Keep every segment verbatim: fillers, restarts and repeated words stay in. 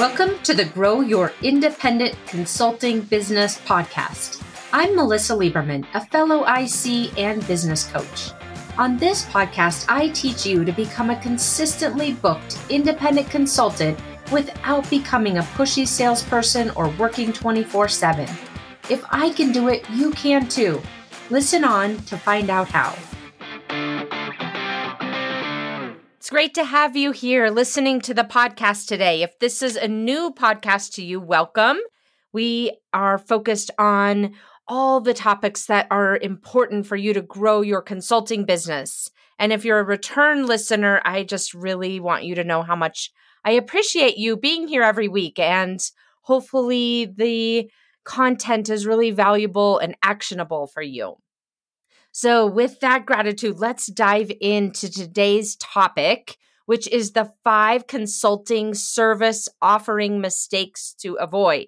Welcome to the Grow Your Independent Consulting Business Podcast. I'm Melissa Lieberman, a fellow I C and business coach. On this podcast, I teach you to become a consistently booked independent consultant without becoming a pushy salesperson or working twenty-four seven. If I can do it, you can too. Listen on to find out how. It's great to have you here listening to the podcast today. If this is a new podcast to you, welcome. We are focused on all the topics that are important for you to grow your consulting business. And if you're a return listener, I just really want you to know how much I appreciate you being here every week. And hopefully the content is really valuable and actionable for you. So with that gratitude, let's dive into today's topic, which is the five consulting service offering mistakes to avoid.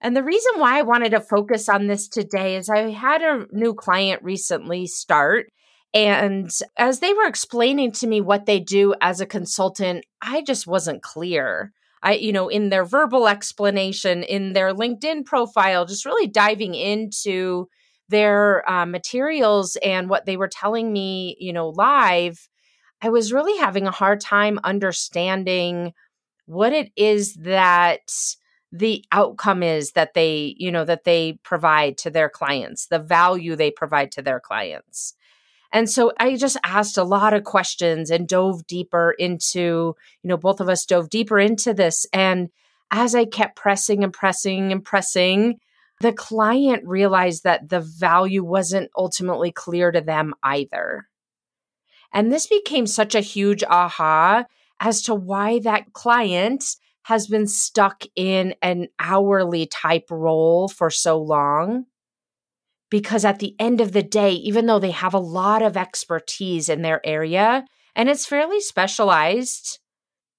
And the reason why I wanted to focus on this today is I had a new client recently start, and as they were explaining to me what they do as a consultant, I just wasn't clear. I, you know, in their verbal explanation, in their LinkedIn profile, just really diving into their uh, materials and what they were telling me, you know, live, I was really having a hard time understanding what it is that the outcome is that they, you know, that they provide to their clients, the value they provide to their clients. And so I just asked a lot of questions and dove deeper into, you know, both of us dove deeper into this. And as I kept pressing and pressing and pressing, the client realized that the value wasn't ultimately clear to them either. And this became such a huge aha as to why that client has been stuck in an hourly type role for so long. Because at the end of the day, even though they have a lot of expertise in their area, and it's fairly specialized,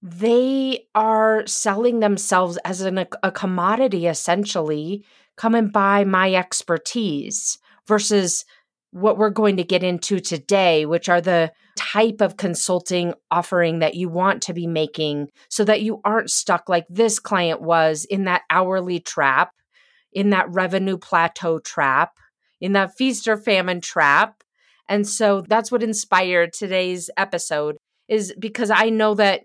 they are selling themselves as an, a commodity, essentially. Come and buy my expertise versus what we're going to get into today, which are the type of consulting offering that you want to be making so that you aren't stuck like this client was in that hourly trap, in that revenue plateau trap, in that feast or famine trap. And so that's what inspired today's episode, is because I know that,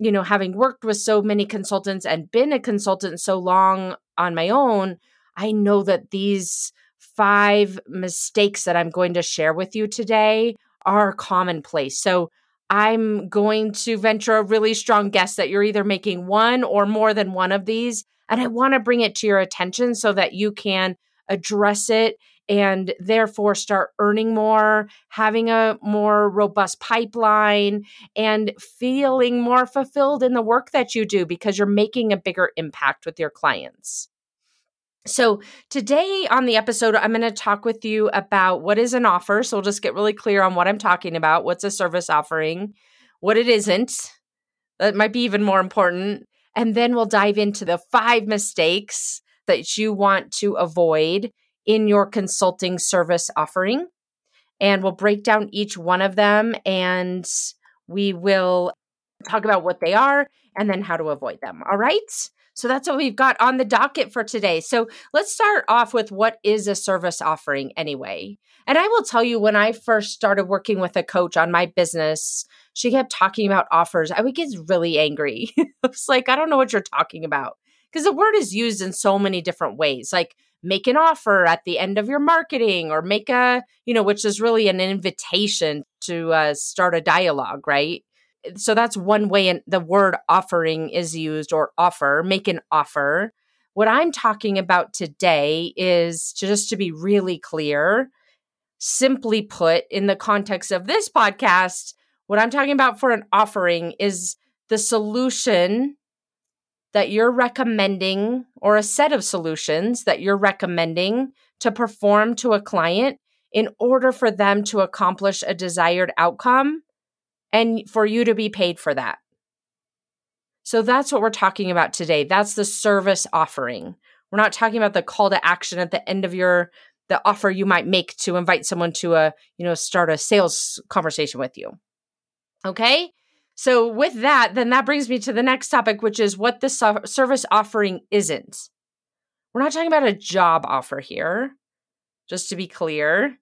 you know, having worked with so many consultants and been a consultant so long on my own, I know that these five mistakes that I'm going to share with you today are commonplace. So I'm going to venture a really strong guess that you're either making one or more than one of these. And I want to bring it to your attention so that you can address it and therefore start earning more, having a more robust pipeline, and feeling more fulfilled in the work that you do because you're making a bigger impact with your clients. So today on the episode, I'm going to talk with you about what is an offer. So we'll just get really clear on what I'm talking about, what's a service offering, what it isn't. That might be even more important. And then we'll dive into the five mistakes that you want to avoid in your consulting service offering. And we'll break down each one of them, and we will talk about what they are and then how to avoid them. All right? So that's what we've got on the docket for today. So let's start off with what is a service offering anyway. And I will tell you, when I first started working with a coach on my business, she kept talking about offers. I would get really angry. I was like, I don't know what you're talking about. Because the word is used in so many different ways, like make an offer at the end of your marketing, or make a, you know, which is really an invitation to uh, start a dialogue, right? So that's one way in the word offering is used, or offer, make an offer. What I'm talking about today is, to just to be really clear, simply put, in the context of this podcast, what I'm talking about for an offering is the solution that you're recommending, or a set of solutions that you're recommending to perform to a client in order for them to accomplish a desired outcome, and for you to be paid for that. So that's what we're talking about today. That's the service offering. We're not talking about the call to action at the end of your, the offer you might make to invite someone to a, you know, start a sales conversation with you. Okay? So with that, then that brings me to the next topic, which is what the so- service offering isn't. We're not talking about a job offer here, just to be clear.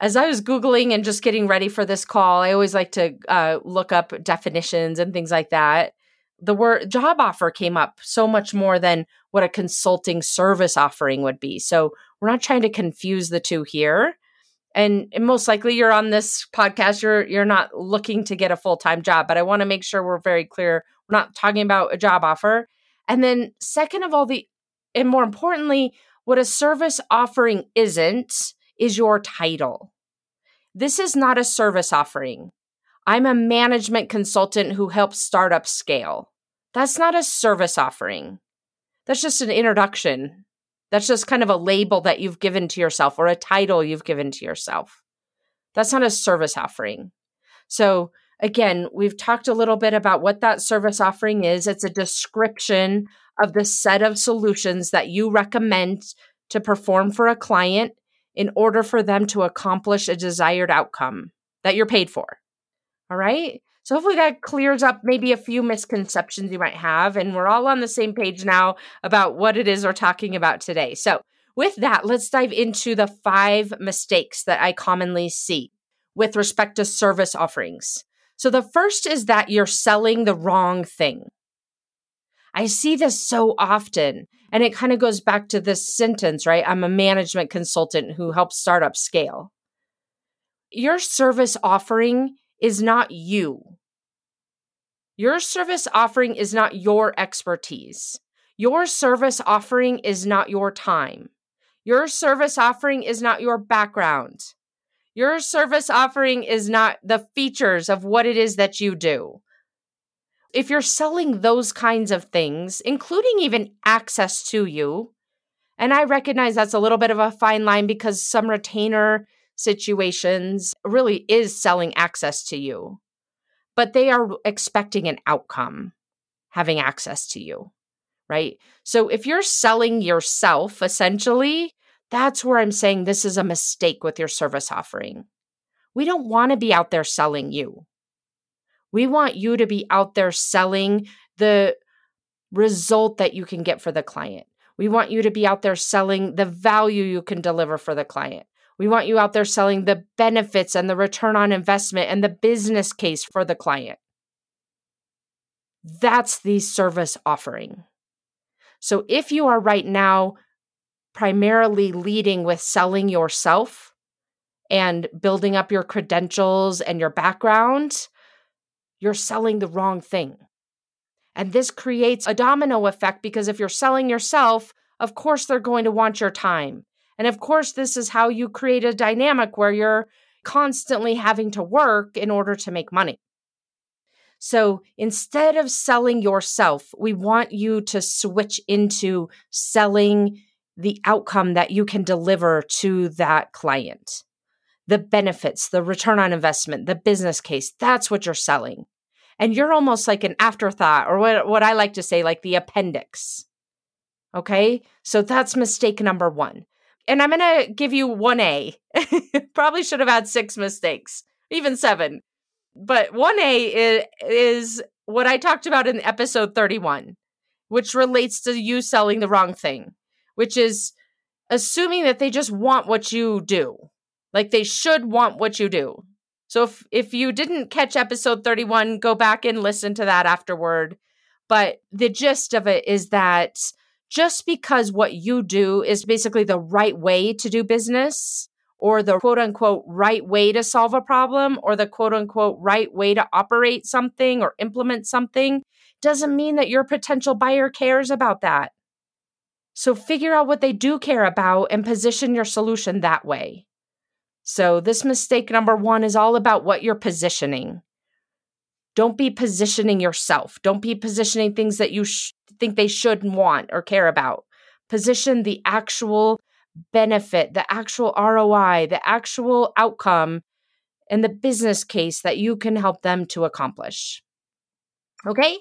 As I was Googling and just getting ready for this call, I always like to uh, look up definitions and things like that. The word job offer came up so much more than what a consulting service offering would be. So we're not trying to confuse the two here. And, and most likely you're on this podcast, you're you're not looking to get a full-time job, but I want to make sure we're very clear. We're not talking about a job offer. And then second of all, the and more importantly, what a service offering isn't is your title. This is not a service offering. I'm a management consultant who helps startups scale. That's not a service offering. That's just an introduction. That's just kind of a label that you've given to yourself or a title you've given to yourself. That's not a service offering. So again, we've talked a little bit about what that service offering is. It's a description of the set of solutions that you recommend to perform for a client in order for them to accomplish a desired outcome that you're paid for. All right? So hopefully that clears up maybe a few misconceptions you might have, and we're all on the same page now about what it is we're talking about today. So with that, let's dive into the five mistakes that I commonly see with respect to service offerings. So the first is that you're selling the wrong thing. I see this so often, and it kind of goes back to this sentence, right? I'm a management consultant who helps startups scale. Your service offering is not you. Your service offering is not your expertise. Your service offering is not your time. Your service offering is not your background. Your service offering is not the features of what it is that you do. If you're selling those kinds of things, including even access to you, and I recognize that's a little bit of a fine line because some retainer situations really is selling access to you, but they are expecting an outcome, having access to you, right? So if you're selling yourself, essentially, that's where I'm saying this is a mistake with your service offering. We don't want to be out there selling you. We want you to be out there selling the result that you can get for the client. We want you to be out there selling the value you can deliver for the client. We want you out there selling the benefits and the return on investment and the business case for the client. That's the service offering. So if you are right now primarily leading with selling yourself and building up your credentials and your background, you're selling the wrong thing. And this creates a domino effect because if you're selling yourself, of course they're going to want your time. And of course, this is how you create a dynamic where you're constantly having to work in order to make money. So instead of selling yourself, we want you to switch into selling the outcome that you can deliver to that client. The benefits, the return on investment, the business case, that's what you're selling. And you're almost like an afterthought, or what, what I like to say, like the appendix. Okay? So that's mistake number one. And I'm going to give you one A. Probably should have had six mistakes, even seven. But one A is, is what I talked about in episode thirty-one, which relates to you selling the wrong thing, which is assuming that they just want what you do. Like they should want what you do. So if, if you didn't catch episode thirty-one, go back and listen to that afterward. But the gist of it is that just because what you do is basically the right way to do business or the quote unquote right way to solve a problem or the quote unquote right way to operate something or implement something doesn't mean that your potential buyer cares about that. So figure out what they do care about and position your solution that way. So this mistake number one is all about what you're positioning. Don't be positioning yourself. Don't be positioning things that you sh- think they should want or care about. Position the actual benefit, the actual R O I, the actual outcome, and the business case that you can help them to accomplish. Okay?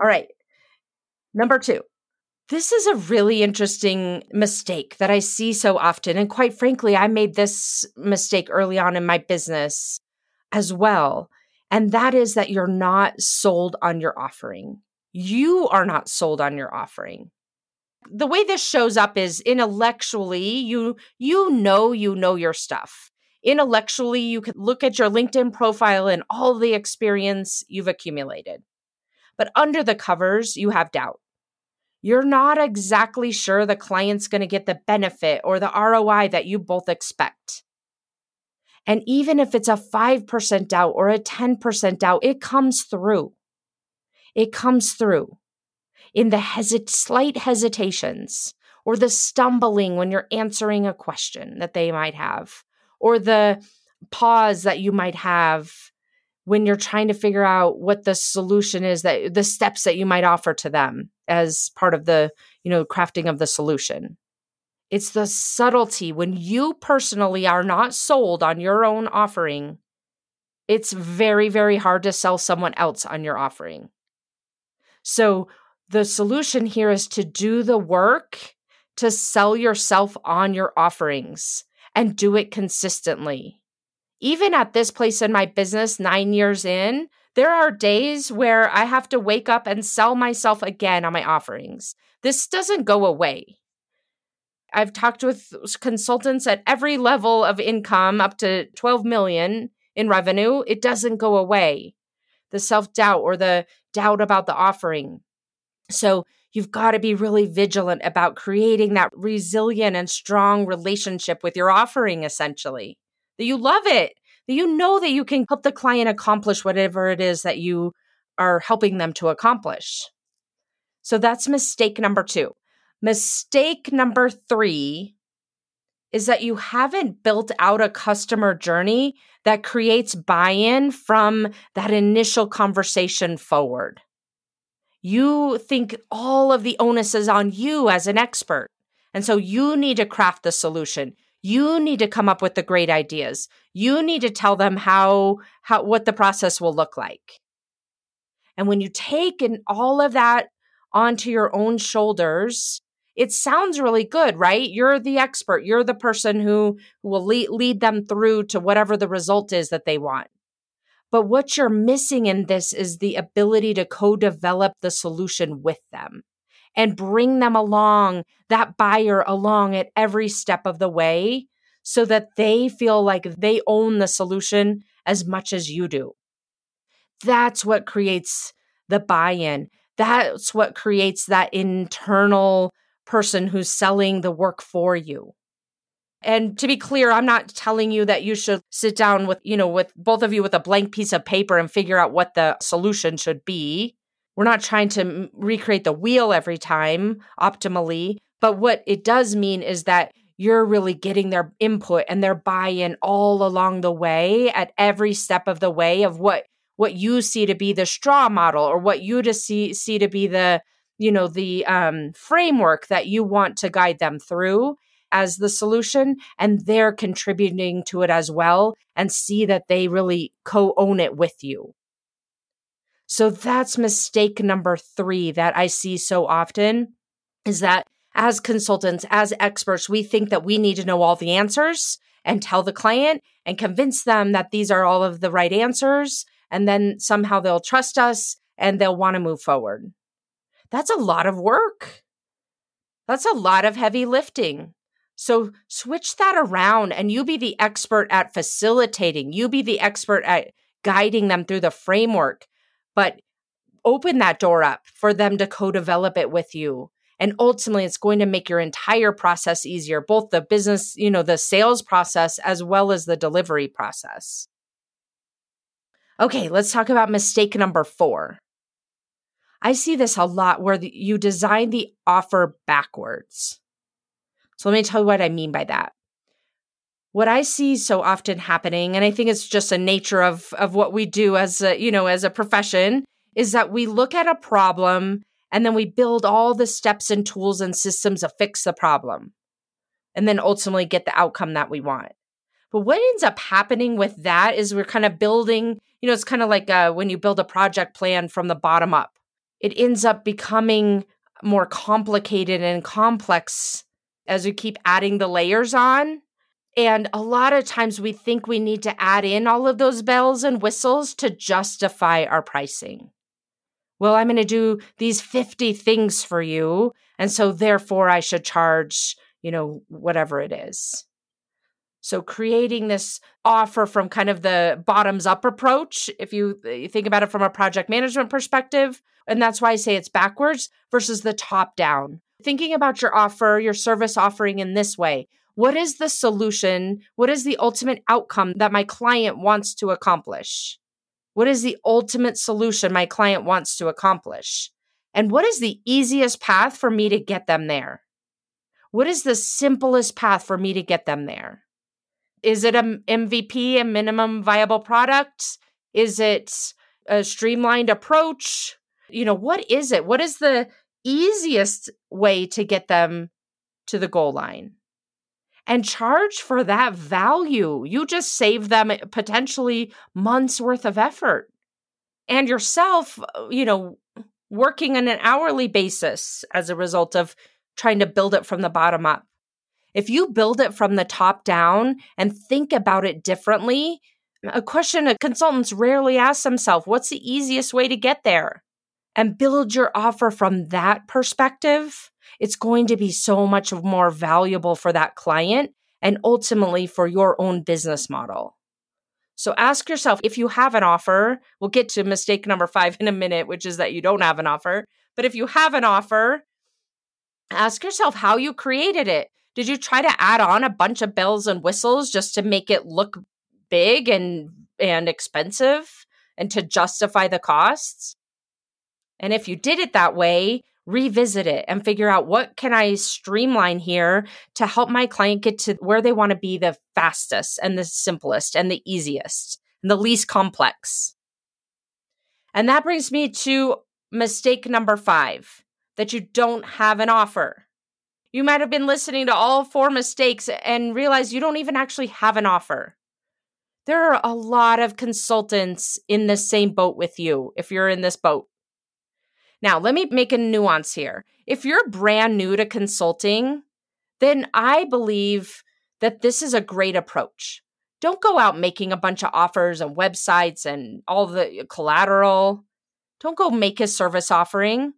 All right. Number two. This is a really interesting mistake that I see so often. And quite frankly, I made this mistake early on in my business as well. And that is that you're not sold on your offering. You are not sold on your offering. The way this shows up is intellectually, you you know you know your stuff. Intellectually, you can look at your LinkedIn profile and all the experience you've accumulated. But under the covers, you have doubt. You're not exactly sure the client's going to get the benefit or the R O I that you both expect. And even if it's a five percent doubt or a ten percent doubt, it comes through. It comes through in the hesit- slight hesitations or the stumbling when you're answering a question that they might have, or the pause that you might have when you're trying to figure out what the solution is, that the steps that you might offer to them as part of the, you know, crafting of the solution. It's the subtlety. When you personally are not sold on your own offering, it's very, very hard to sell someone else on your offering. So the solution here is to do the work to sell yourself on your offerings and do it consistently. Even at this place in my business, nine years in, there are days where I have to wake up and sell myself again on my offerings. This doesn't go away. I've talked with consultants at every level of income, up to twelve million in revenue. It doesn't go away. The self-doubt or the doubt about the offering. So you've got to be really vigilant about creating that resilient and strong relationship with your offering, essentially. That you love it, that you know that you can help the client accomplish whatever it is that you are helping them to accomplish. So that's mistake number two. Mistake number three is that you haven't built out a customer journey that creates buy-in from that initial conversation forward. You think all of the onus is on you as an expert. And so you need to craft the solution. You need to come up with the great ideas. You need to tell them how, how what the process will look like. And when you take in all of that onto your own shoulders, it sounds really good, right? You're the expert. You're the person who, who will lead, lead them through to whatever the result is that they want. But what you're missing in this is the ability to co-develop the solution with them and bring them along, that buyer along at every step of the way, so that they feel like they own the solution as much as you do. That's what creates the buy-in. That's what creates that internal person who's selling the work for you. And to be clear, I'm not telling you that you should sit down with, you know, with both of you with a blank piece of paper and figure out what the solution should be. We're not trying to recreate the wheel every time optimally, but what it does mean is that you're really getting their input and their buy-in all along the way at every step of the way of what, what you see to be the straw model or what you to see, see to be the, you know, the um, framework that you want to guide them through as the solution, and they're contributing to it as well and see that they really co-own it with you. So that's mistake number three that I see so often, is that as consultants, as experts, we think that we need to know all the answers and tell the client and convince them that these are all of the right answers, and then somehow they'll trust us and they'll want to move forward. That's a lot of work. That's a lot of heavy lifting. So switch that around and you be the expert at facilitating. You be the expert at guiding them through the framework. But open that door up for them to co-develop it with you. And ultimately, it's going to make your entire process easier, both the business, you know, the sales process, as well as the delivery process. Okay, let's talk about mistake number four. I see this a lot where the, you design the offer backwards. So let me tell you what I mean by that. What I see so often happening, and I think it's just a nature of, of what we do as a, you know, as a profession, is that we look at a problem and then we build all the steps and tools and systems to fix the problem and then ultimately get the outcome that we want. But what ends up happening with that is we're kind of building, you know, it's kind of like uh, when you build a project plan from the bottom up. It ends up becoming more complicated and complex as you keep adding the layers on. And a lot of times we think we need to add in all of those bells and whistles to justify our pricing. Well, I'm going to do these fifty things for you, and so therefore I should charge, you know, whatever it is. So creating this offer from kind of the bottoms-up approach, if you think about it from a project management perspective, and that's why I say it's backwards versus the top-down. Thinking about your offer, your service offering in this way. What is the solution? What is the ultimate outcome that my client wants to accomplish? What is the ultimate solution my client wants to accomplish? And what is the easiest path for me to get them there? What is the simplest path for me to get them there? Is it an M V P, a minimum viable product? Is it a streamlined approach? You know, what is it? What is the easiest way to get them to the goal line? And charge for that value. You just save them potentially months worth of effort. And yourself, you know, working on an hourly basis as a result of trying to build it from the bottom up. If you build it from the top down and think about it differently, a question a consultants rarely ask themselves, what's the easiest way to get there? And build your offer from that perspective, it's going to be so much more valuable for that client and ultimately for your own business model. So ask yourself, if you have an offer, we'll get to mistake number five in a minute, which is that you don't have an offer. But if you have an offer, ask yourself how you created it. Did you try to add on a bunch of bells and whistles just to make it look big and, and expensive and to justify the costs? And if you did it that way, revisit it and figure out what can I streamline here to help my client get to where they want to be the fastest and the simplest and the easiest and the least complex. And that brings me to mistake number five, that you don't have an offer. You might have been listening to all four mistakes and realize you don't even actually have an offer. There are a lot of consultants in the same boat with you if you're in this boat. Now, let me make a nuance here. If you're brand new to consulting, then I believe that this is a great approach. Don't go out making a bunch of offers and websites and all the collateral. Don't go make a service offering.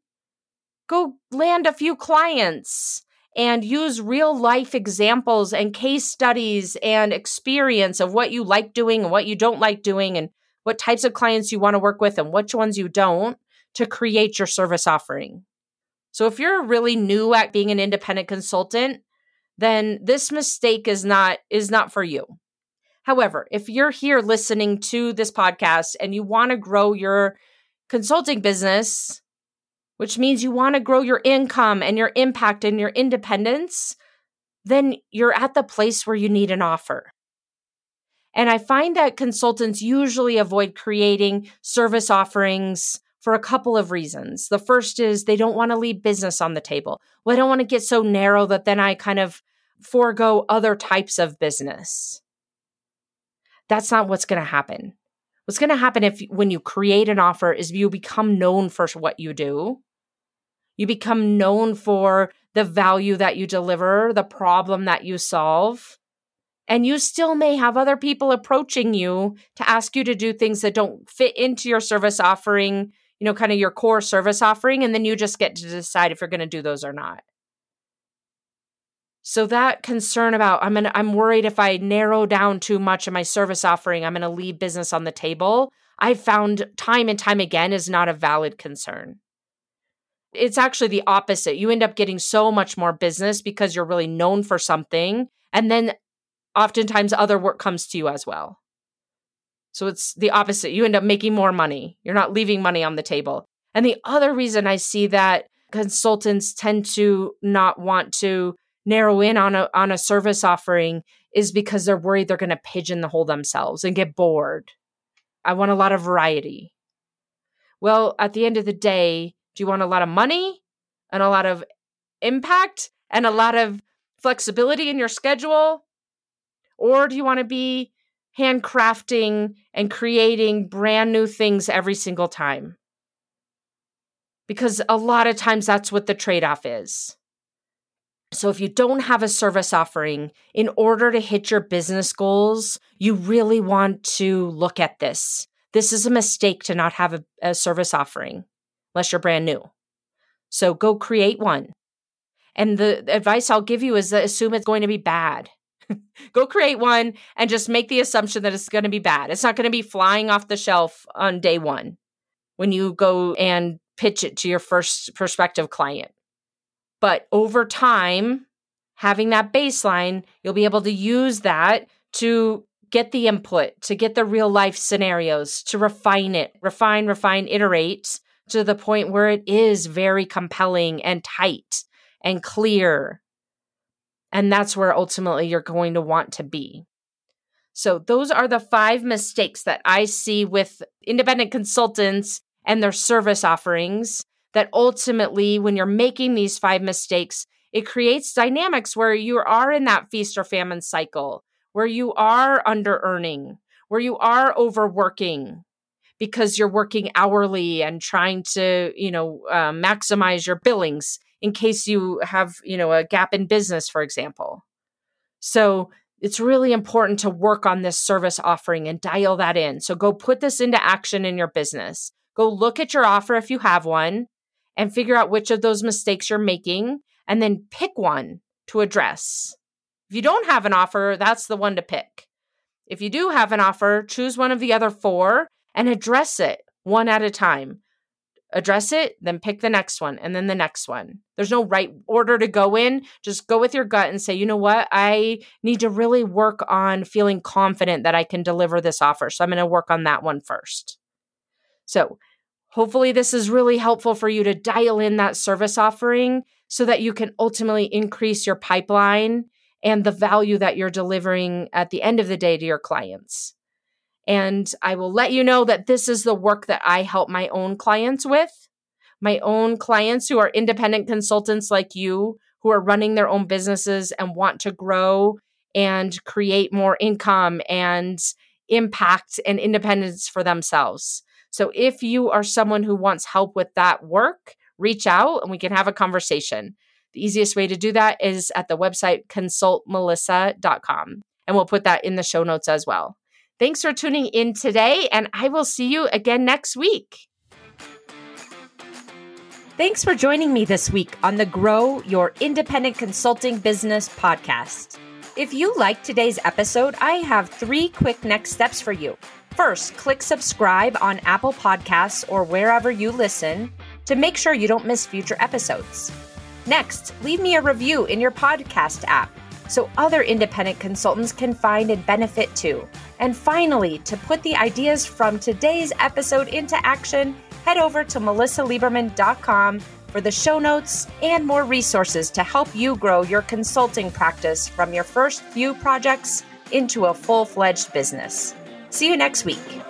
Go land a few clients and use real life examples and case studies and experience of what you like doing and what you don't like doing and what types of clients you want to work with and which ones you don't, to create your service offering. So if you're really new at being an independent consultant, then this mistake is not, is not for you. However, if you're here listening to this podcast and you want to grow your consulting business, which means you want to grow your income and your impact and your independence, then you're at the place where you need an offer. And I find that consultants usually avoid creating service offerings for a couple of reasons. The first is they don't want to leave business on the table. Well, I don't want to get so narrow that then I kind of forego other types of business. That's not what's going to happen. What's going to happen if when you create an offer is you become known for what you do. You become known for the value that you deliver, the problem that you solve. And you still may have other people approaching you to ask you to do things that don't fit into your service offering, you know, kind of your core service offering, and then you just get to decide if you're going to do those or not. So that concern about, I'm gonna, I'm worried if I narrow down too much in my service offering, I'm going to leave business on the table, I've found time and time again is not a valid concern. It's actually the opposite. You end up getting so much more business because you're really known for something, and then oftentimes other work comes to you as well. So it's the opposite. You end up making more money. You're not leaving money on the table. And the other reason I see that consultants tend to not want to narrow in on a, on a service offering is because they're worried they're going to pigeonhole themselves and get bored. I want a lot of variety. Well, at the end of the day, do you want a lot of money and a lot of impact and a lot of flexibility in your schedule? Or do you want to be handcrafting and creating brand new things every single time? Because a lot of times that's what the trade-off is. So if you don't have a service offering, in order to hit your business goals, you really want to look at this. This is a mistake to not have a, a service offering unless you're brand new. So go create one. And the advice I'll give you is that assume it's going to be bad. Go create one and just make the assumption that it's going to be bad. It's not going to be flying off the shelf on day one when you go and pitch it to your first prospective client. But over time, having that baseline, you'll be able to use that to get the input, to get the real life scenarios, to refine it, refine, refine, iterate to the point where it is very compelling and tight and clear. And that's where ultimately you're going to want to be. So those are the five mistakes that I see with independent consultants and their service offerings, that ultimately when you're making these five mistakes, it creates dynamics where you are in that feast or famine cycle, where you are under-earning, where you are overworking because you're working hourly and trying to, you know, uh, maximize your billings in case you have, you know, a gap in business, for example. So it's really important to work on this service offering and dial that in. So go put this into action in your business. Go look at your offer if you have one and figure out which of those mistakes you're making and then pick one to address. If you don't have an offer, that's the one to pick. If you do have an offer, choose one of the other four and address it one at a time. Address it, then pick the next one, and then the next one. There's no right order to go in. Just go with your gut and say, you know what? I need to really work on feeling confident that I can deliver this offer. So I'm going to work on that one first. So hopefully this is really helpful for you to dial in that service offering so that you can ultimately increase your pipeline and the value that you're delivering at the end of the day to your clients. And I will let you know that this is the work that I help my own clients with, my own clients who are independent consultants like you, who are running their own businesses and want to grow and create more income and impact and independence for themselves. So if you are someone who wants help with that work, reach out and we can have a conversation. The easiest way to do that is at the website consult melissa dot com. And we'll put that in the show notes as well. Thanks for tuning in today, and I will see you again next week. Thanks for joining me this week on the Grow Your Independent Consulting Business podcast. If you liked today's episode, I have three quick next steps for you. First, click subscribe on Apple Podcasts or wherever you listen to make sure you don't miss future episodes. Next, leave me a review in your podcast app so other independent consultants can find and benefit too. And finally, to put the ideas from today's episode into action, head over to melissa lieberman dot com for the show notes and more resources to help you grow your consulting practice from your first few projects into a full-fledged business. See you next week.